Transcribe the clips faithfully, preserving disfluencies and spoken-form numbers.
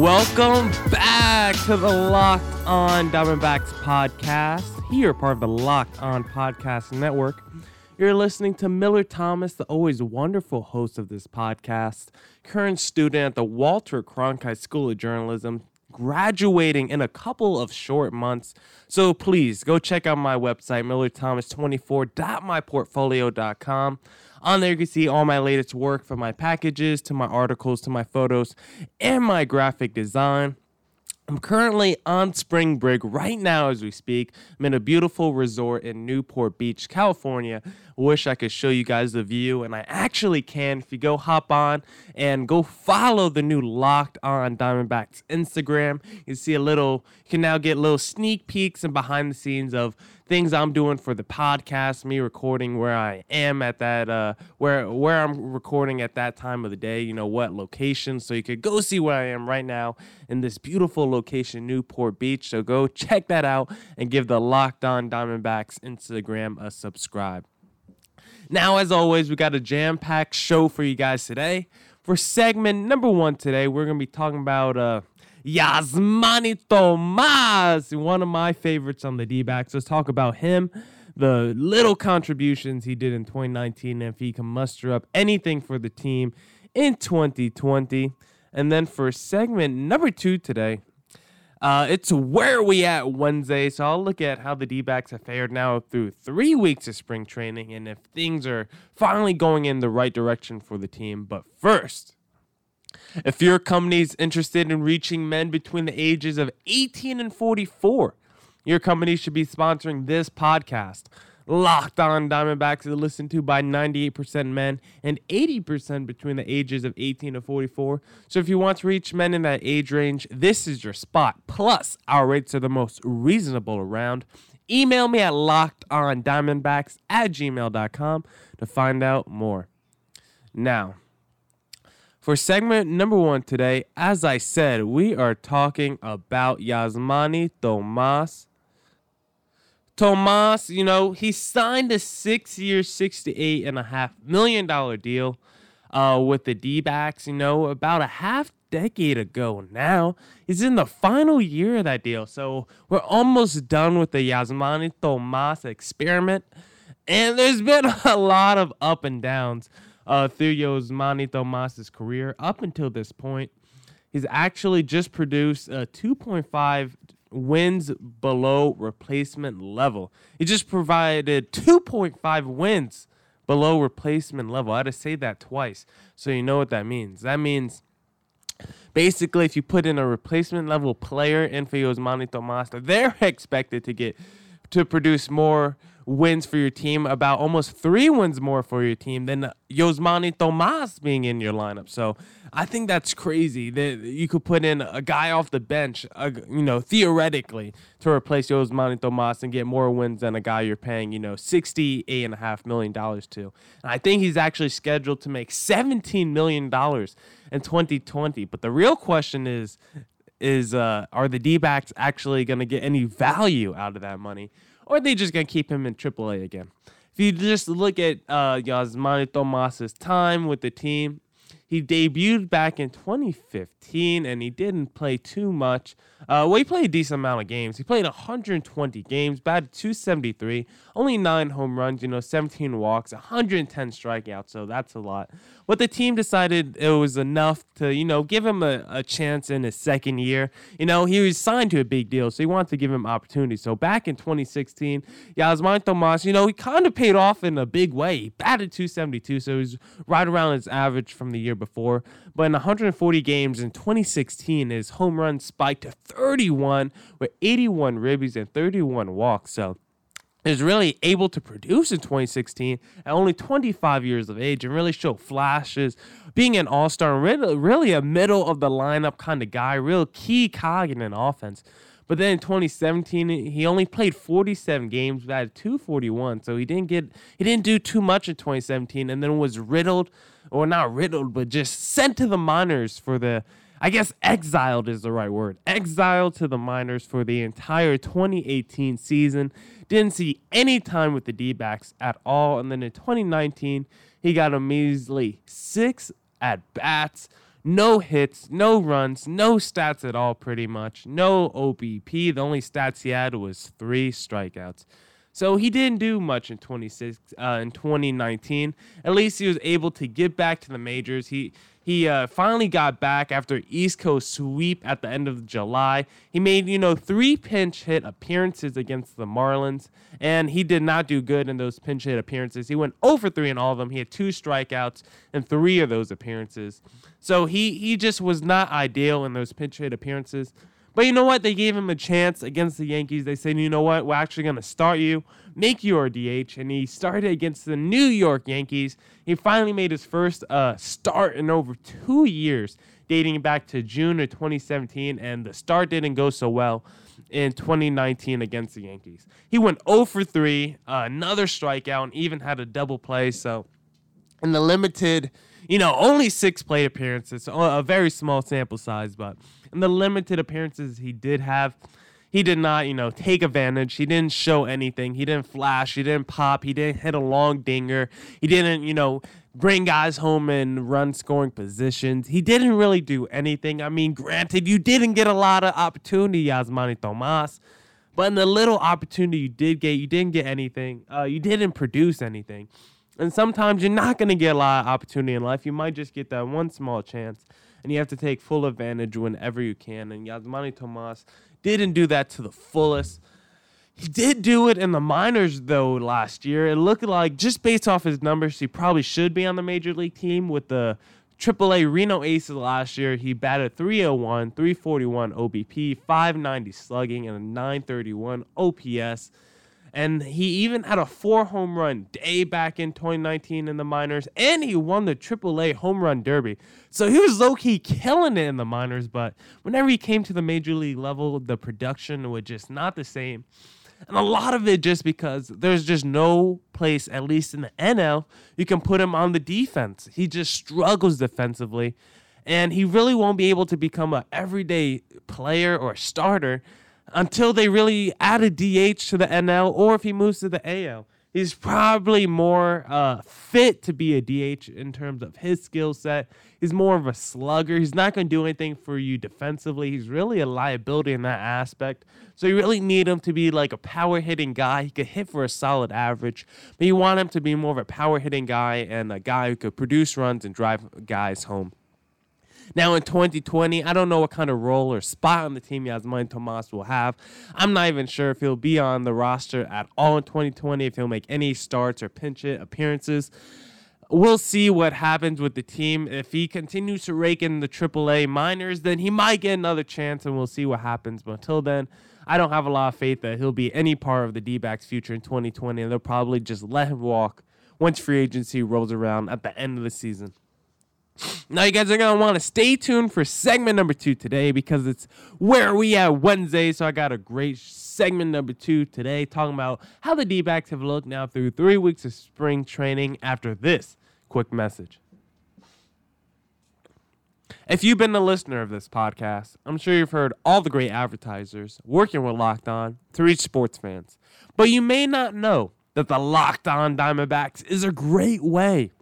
Welcome back to the Locked On Diamondbacks podcast. Here, part of the Locked On Podcast Network. You're listening to Miller Thomas, the always wonderful host of this podcast, current student at the Walter Cronkite School of Journalism, graduating in a couple of short months. So please go check out my website, miller thomas twenty four dot my portfolio dot com. On there, you can see all my latest work, from my packages to my articles to my photos and my graphic design. I'm currently on spring break right now as we speak. I'm in a beautiful resort in Newport Beach, California. Wish I could show you guys the view, and I actually can. If you go hop on and go follow the new Locked On Diamondbacks Instagram, you see a little, you can now get little sneak peeks and behind the scenes of things I'm doing for the podcast, me recording where I am at that, uh, where where I'm recording at that time of the day, you know, what location. So you could go see where I am right now in this beautiful location, Newport Beach. So go check that out and give the Locked On Diamondbacks Instagram a subscribe. Now, as always, we got a jam-packed show for you guys today. For segment number one today, we're going to be talking about uh, Yasmani Tomás, one of my favorites on the D-backs. Let's talk about him, the little contributions he did in twenty nineteen, and if he can muster up anything for the team in twenty twenty. And then for segment number two today, Uh, it's Where We At Wednesday, so I'll look at how the D-backs have fared now through three weeks of spring training and if things are finally going in the right direction for the team. But first, if your company is interested in reaching men between the ages of eighteen and forty-four, your company should be sponsoring this podcast. Locked On Diamondbacks is listened to by ninety-eight percent men and eighty percent between the ages of eighteen to forty-four. So if you want to reach men in that age range, this is your spot. Plus, our rates are the most reasonable around. Email me at lockedondiamondbacks at gmail dot com to find out more. Now, for segment number one today, as I said, we are talking about Yasmani Tomás. Tomás, you know, he signed a six-year, sixty-eight point five million dollars deal uh, with the D-backs, you know, about a half decade ago now. He's in the final year of that deal, so we're almost done with the Yasmani Tomás experiment. And there's been a lot of up and downs uh, through Yasmani Tomás's career up until this point. He's actually just produced a two point five wins below replacement level. It just provided two point five wins below replacement level. I had to say that twice, so you know what that means. That means basically if you put in a replacement level player in for Yasmani Tomás, they're expected to get to produce more wins for your team, about almost three wins more for your team than Yasmani Tomás being in your lineup. So I think that's crazy that you could put in a guy off the bench, uh, you know, theoretically, to replace Yasmani Tomás and get more wins than a guy you're paying, you know, sixty-eight point five million dollars to. And I think he's actually scheduled to make seventeen million dollars in twenty twenty. But the real question is, is uh, are the D-backs actually going to get any value out of that money? Or are they just going to keep him in triple A again? If you just look at uh, Yasmani Tomás's time with the team, he debuted back in twenty fifteen, and he didn't play too much. Uh, well, he played a decent amount of games. He played one hundred twenty games, batted two seventy-three, only nine home runs, you know, seventeen walks, one hundred ten strikeouts, so that's a lot. But the team decided it was enough to, you know, give him a, a chance in his second year. You know, he was signed to a big deal, so he wanted to give him opportunity. So back in twenty sixteen, Yasmani Tomás, you know, he kind of paid off in a big way. He batted two seventy-two, so he was right around his average from the year before, but in one hundred forty games in twenty sixteen, his home run spiked to thirty-one with eighty-one ribbies and thirty-one walks. So he was really able to produce in twenty sixteen at only twenty-five years of age and really show flashes, being an all-star, really, really a middle-of-the-lineup kind of guy, real key cog in an offense. But then in twenty seventeen, he only played forty-seven games, batted two forty-one, so he didn't get he didn't do too much in twenty seventeen, and then was riddled, or not riddled, but just sent to the minors for the, I guess exiled is the right word, exiled to the minors for the entire twenty eighteen season. Didn't see any time with the D-backs at all, and then in twenty nineteen, he got a measly six at-bats, No hits, no runs, no stats at all, pretty much. No O B P. The only stats he had was three strikeouts. So he didn't do much in twenty-six, uh, in twenty nineteen. At least he was able to get back to the majors. He he uh, finally got back after East Coast sweep at the end of July. He made, you know, three pinch hit appearances against the Marlins, and he did not do good in those pinch hit appearances. He went oh for three in all of them. He had two strikeouts in three of those appearances. So he he just was not ideal in those pinch hit appearances. But you know what? They gave him a chance against the Yankees. They said, you know what? We're actually going to start you, make you our D H. And he started against the New York Yankees. He finally made his first uh, start in over two years, dating back to June of twenty seventeen. And the start didn't go so well in twenty nineteen against the Yankees. He went oh for three, uh, another strikeout, and even had a double play. So in the limited, you know, only six plate appearances, so a very small sample size, but in the limited appearances he did have, he did not, you know, take advantage. He didn't show anything. He didn't flash. He didn't pop. He didn't hit a long dinger. He didn't, you know, bring guys home in run scoring positions. He didn't really do anything. I mean, granted, you didn't get a lot of opportunity, Yasmani Tomas, but in the little opportunity you did get, you didn't get anything. Uh, you didn't produce anything. And sometimes you're not going to get a lot of opportunity in life. You might just get that one small chance, and you have to take full advantage whenever you can. And Yasmani Tomas didn't do that to the fullest. He did do it in the minors, though, last year. It looked like, just based off his numbers, he probably should be on the major league team. With the triple A Reno Aces last year, he batted three oh one, three forty-one O B P, five ninety slugging, and a nine thirty-one O P S. And he even had a four home run day back in twenty nineteen in the minors, and he won the triple A Home Run Derby. So he was low-key killing it in the minors, but whenever he came to the major league level, the production was just not the same. And a lot of it just because there's just no place, at least in the N L, you can put him on the defense. He just struggles defensively, and he really won't be able to become an everyday player or starter until they really add a D H to the N L, or if he moves to the A L. He's probably more uh, fit to be a D H in terms of his skill set. He's more of a slugger. He's not going to do anything for you defensively. He's really a liability in that aspect. So you really need him to be like a power-hitting guy. He could hit for a solid average, but you want him to be more of a power-hitting guy and a guy who could produce runs and drive guys home. Now in twenty twenty, I don't know what kind of role or spot on the team Yasmani Tomas will have. I'm not even sure if he'll be on the roster at all in twenty twenty, if he'll make any starts or pinch hit appearances. We'll see what happens with the team. If he continues to rake in the triple A minors, then he might get another chance, and we'll see what happens. But until then, I don't have a lot of faith that he'll be any part of the D-backs' future in twenty twenty, and they'll probably just let him walk once free agency rolls around at the end of the season. Now, you guys are going to want to stay tuned for segment number two today, because it's Where We At Wednesday. So I got a great segment number two today, talking about how the D-backs have looked now through three weeks of spring training, after this quick message. If you've been a listener of this podcast, I'm sure you've heard all the great advertisers working with Locked On to reach sports fans. But you may not know that the Locked On Diamondbacks is a great way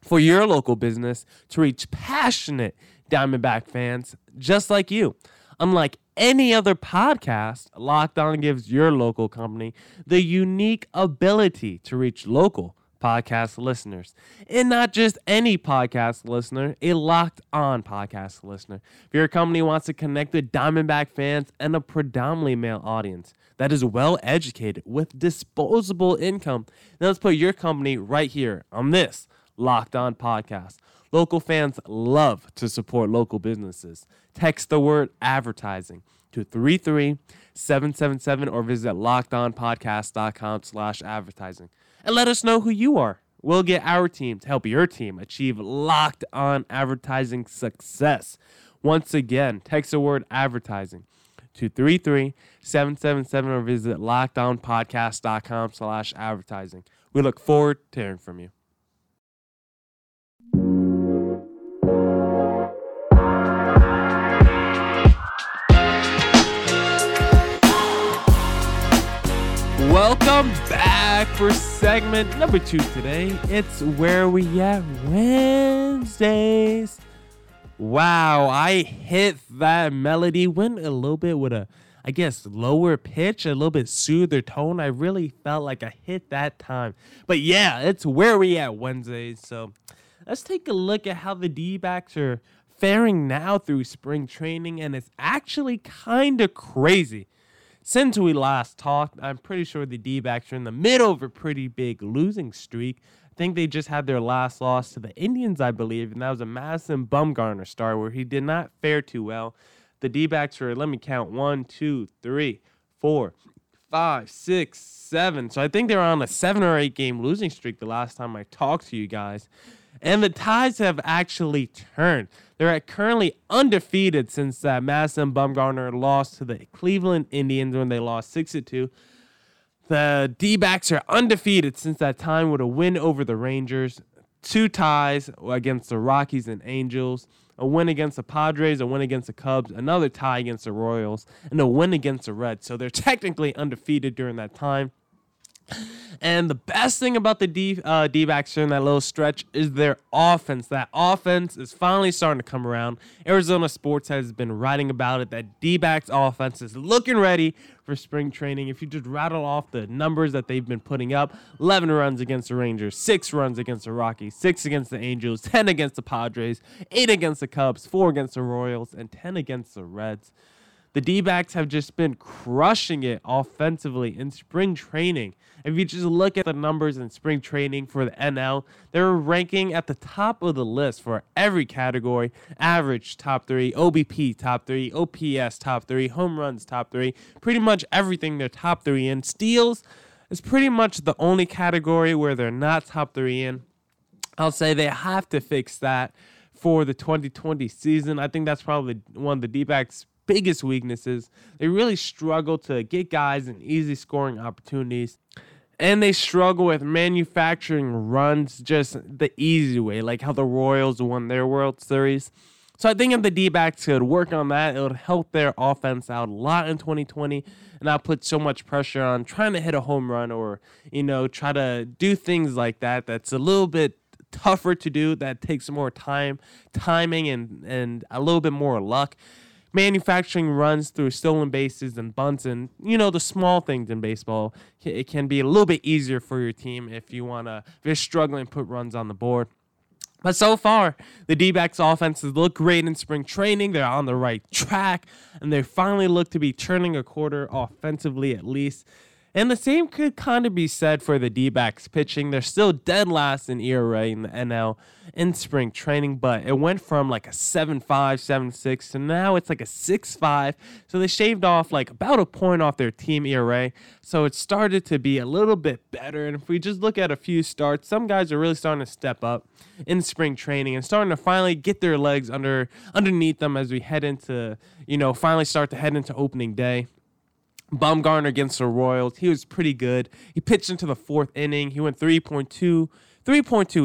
for your local business to reach passionate Diamondback fans just like you. Unlike any other podcast, Locked On gives your local company the unique ability to reach local podcast listeners. And not just any podcast listener, a Locked On podcast listener. If your company wants to connect with Diamondback fans and a predominantly male audience that is well-educated with disposable income, then let's put your company right here on this Locked On podcast. Local fans love to support local businesses. Text the word advertising to three three seven seven seven or visit lockedonpodcast.com slash advertising and let us know who you are. We'll get our team to help your team achieve Locked On advertising success. Once again, text the word advertising to three three seven seven seven or visit lockedonpodcast.com slash advertising. We look forward to hearing from you. Welcome back for segment number two today. It's Where We At Wednesdays. Wow, I hit that melody. Went a little bit with a, I guess, lower pitch, a little bit soother tone. I really felt like I hit that time. But yeah, it's where we at Wednesday. So let's take a look at how the D-backs are faring now through spring training. And it's actually kind of crazy. Since we last talked, I'm pretty sure the D-backs are in the middle of a pretty big losing streak. I think they just had their last loss to the Indians, I believe. And that was a Madison Bumgarner start where he did not fare too well. The D-backs are, let me count, one, two, three, four, five, six, seven. So I think they were on a seven or eight game losing streak the last time I talked to you guys. And the tides have actually turned. They're at currently undefeated since that Madison Bumgarner lost to the Cleveland Indians when they lost six to two. The D-backs are undefeated since that time with a win over the Rangers, two ties against the Rockies and Angels, a win against the Padres, a win against the Cubs, another tie against the Royals, and a win against the Reds. So they're technically undefeated during that time. And the best thing about the D, uh, D-backs during that little stretch is their offense. That offense is finally starting to come around. Arizona Sports has been writing about it. That D-backs offense is looking ready for spring training. If you just rattle off the numbers that they've been putting up, eleven runs against the Rangers, six runs against the Rockies, six against the Angels, ten against the Padres, eight against the Cubs, four against the Royals, and ten against the Reds. The D-backs have just been crushing it offensively in spring training. If you just look at the numbers in spring training for the N L, they're ranking at the top of the list for every category. Average, top three. O B P, top three. O P S, top three. Home runs, top three. Pretty much everything they're top three in. Steals is pretty much the only category where they're not top three in. I'll say they have to fix that for the twenty twenty season. I think that's probably one of the D-backs' biggest weaknesses. They really struggle to get guys in easy scoring opportunities, and they struggle with manufacturing runs just the easy way, like how the Royals won their World Series. So I think if the D-backs could work on that, it would help their offense out a lot in twenty twenty and not put so much pressure on trying to hit a home run or, you know, try to do things like that that's a little bit tougher to do, that takes more time, timing, and, and a little bit more luck. Manufacturing runs through stolen bases and bunts and, you know, the small things in baseball, it can be a little bit easier for your team if you want to, if you're struggling, put runs on the board. But so far, the D-backs offenses look great in spring training. They're on the right track, and they finally look to be turning a quarter offensively at least. And the same could kind of be said for the D-backs pitching. They're still dead last in E R A in the N L in spring training, but it went from like a seven five, seven six, to now it's like a six five. So they shaved off like about a point off their team E R A. So it started to be a little bit better. And if we just look at a few starts, some guys are really starting to step up in spring training and starting to finally get their legs under underneath them as we head into, you know, finally start to head into opening day. Bumgarner against the Royals, he was pretty good. He pitched into the fourth inning. He went three point two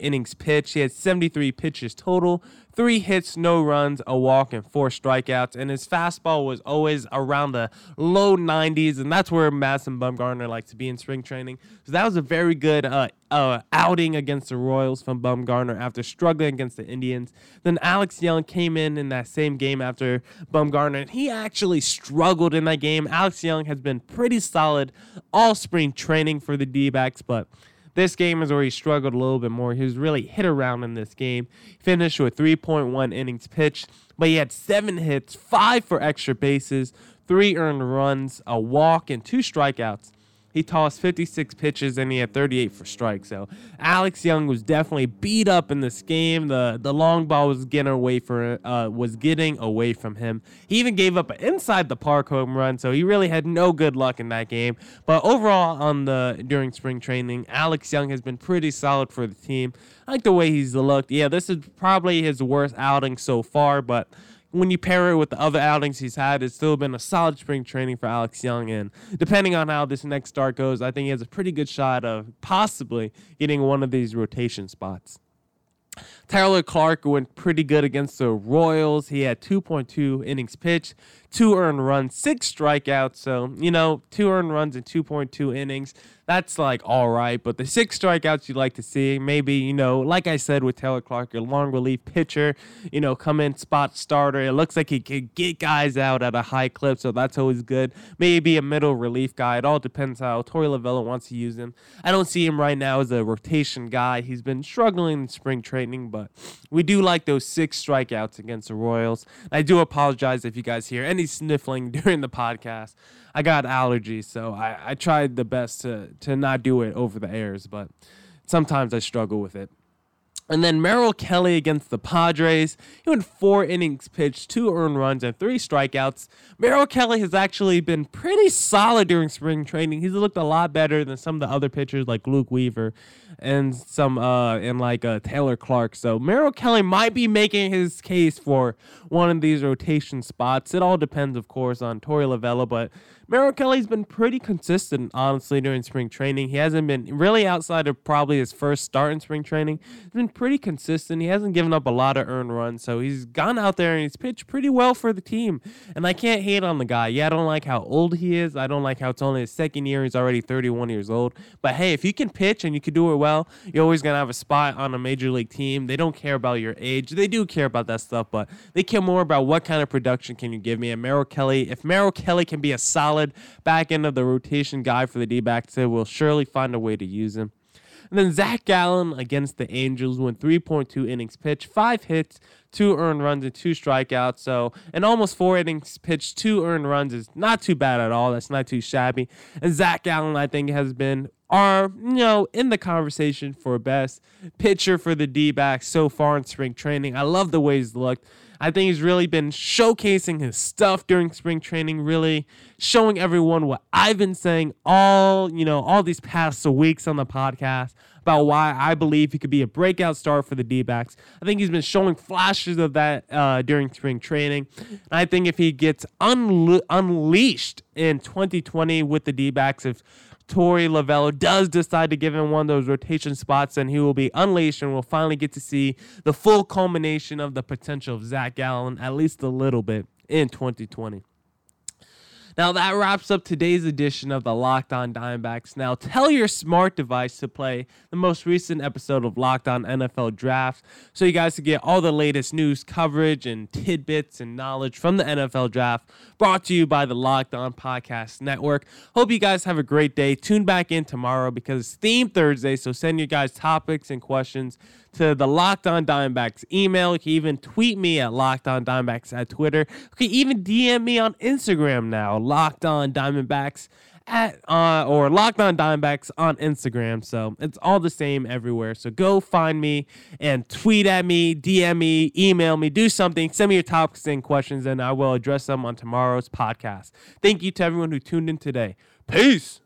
innings pitched. He had seventy-three pitches total, three hits, no runs, a walk, and four strikeouts. And his fastball was always around the low nineties, and that's where Madison Bumgarner likes to be in spring training. So that was a very good uh, uh, outing against the Royals from Bumgarner after struggling against the Indians. Then Alex Young came in in that same game after Bumgarner, and he actually struggled in that game. Alex Young has been pretty solid all spring training for the D-backs, but this game is where he struggled a little bit more. He was really hit around in this game. Finished with three point one innings pitched, but he had seven hits, five for extra bases, three earned runs, a walk, and two strikeouts. He tossed fifty-six pitches, and he had thirty-eight for strikes. So Alex Young was definitely beat up in this game. The The long ball was getting away for uh, was getting away from him. He even gave up an inside the park home run, so he really had no good luck in that game. But overall, on the during spring training, Alex Young has been pretty solid for the team. I like the way he's looked. Yeah, this is probably his worst outing so far, but when you pair it with the other outings he's had, it's still been a solid spring training for Alex Young. And depending on how this next start goes, I think he has a pretty good shot of possibly getting one of these rotation spots. Tyler Clark went pretty good against the Royals. He had two point two innings pitched, two earned runs, six strikeouts. So, you know, two earned runs in two point two innings, that's like all right. But the six strikeouts you'd like to see, maybe, you know, like I said with Taylor Clark, your long relief pitcher, you know, come in spot starter. It looks like he could get guys out at a high clip, so that's always good. Maybe a middle relief guy. It all depends how Torey Lovullo wants to use him. I don't see him right now as a rotation guy. He's been struggling in spring training, but we do like those six strikeouts against the Royals. I do apologize if you guys hear any sniffling during the podcast. I got allergies, so I, I tried the best to, to not do it over the airs, but sometimes I struggle with it. And then Merrill Kelly against the Padres. He went four innings pitched, two earned runs, and three strikeouts. Merrill Kelly has actually been pretty solid during spring training. He's looked a lot better than some of the other pitchers like Luke Weaver and some uh and like uh, Taylor Clark. So Merrill Kelly might be making his case for one of these rotation spots. It all depends, of course, on Torey Lovullo, but Merrill Kelly's been pretty consistent, honestly, during spring training. He hasn't been really outside of probably his first start in spring training. He's been pretty consistent. He hasn't given up a lot of earned runs, so he's gone out there and he's pitched pretty well for the team. And I can't hate on the guy. Yeah, I don't like how old he is. I don't like how it's only his second year. He's already thirty-one years old. But hey, if you can pitch and you can do it well, you're always going to have a spot on a major league team. They don't care about your age. They do care about that stuff, but they care more about what kind of production can you give me. And Merrill Kelly, if Merrill Kelly can be a solid back end of the rotation guy for the D-backs, they will surely find a way to use him. And then Zach Gallen against the Angels went three point two innings pitched, five hits, two earned runs, and two strikeouts. So an almost four innings pitched, two earned runs is not too bad at all. That's not too shabby. And Zach Gallen, I think, has been are, you know, in the conversation for best pitcher for the D-backs so far in spring training. I love the way he's looked. I think he's really been showcasing his stuff during spring training, really showing everyone what I've been saying all, you know, all these past weeks on the podcast about why I believe he could be a breakout star for the D-backs. I think he's been showing flashes of that uh, during spring training. And I think if he gets unle- unleashed in twenty twenty with the D-backs, if Torey Lovullo does decide to give him one of those rotation spots, and he will be unleashed, and we'll finally get to see the full culmination of the potential of Zach Gallen, at least a little bit, in twenty twenty. Now, that wraps up today's edition of the Locked On Diamondbacks. Now, tell your smart device to play the most recent episode of Locked On N F L Draft so you guys can get all the latest news, coverage, and tidbits and knowledge from the N F L Draft, brought to you by the Locked On Podcast Network. Hope you guys have a great day. Tune back in tomorrow because it's Theme Thursday, so send your guys topics and questions to the Locked On Diamondbacks email. You can even tweet me at Locked On Diamondbacks at Twitter. You can even D M me on Instagram now, Locked On Diamondbacks at uh, or Locked On Diamondbacks on Instagram. So it's all the same everywhere. So go find me and tweet at me, D M me, email me, do something. Send me your topics and questions, and I will address them on tomorrow's podcast. Thank you to everyone who tuned in today. Peace.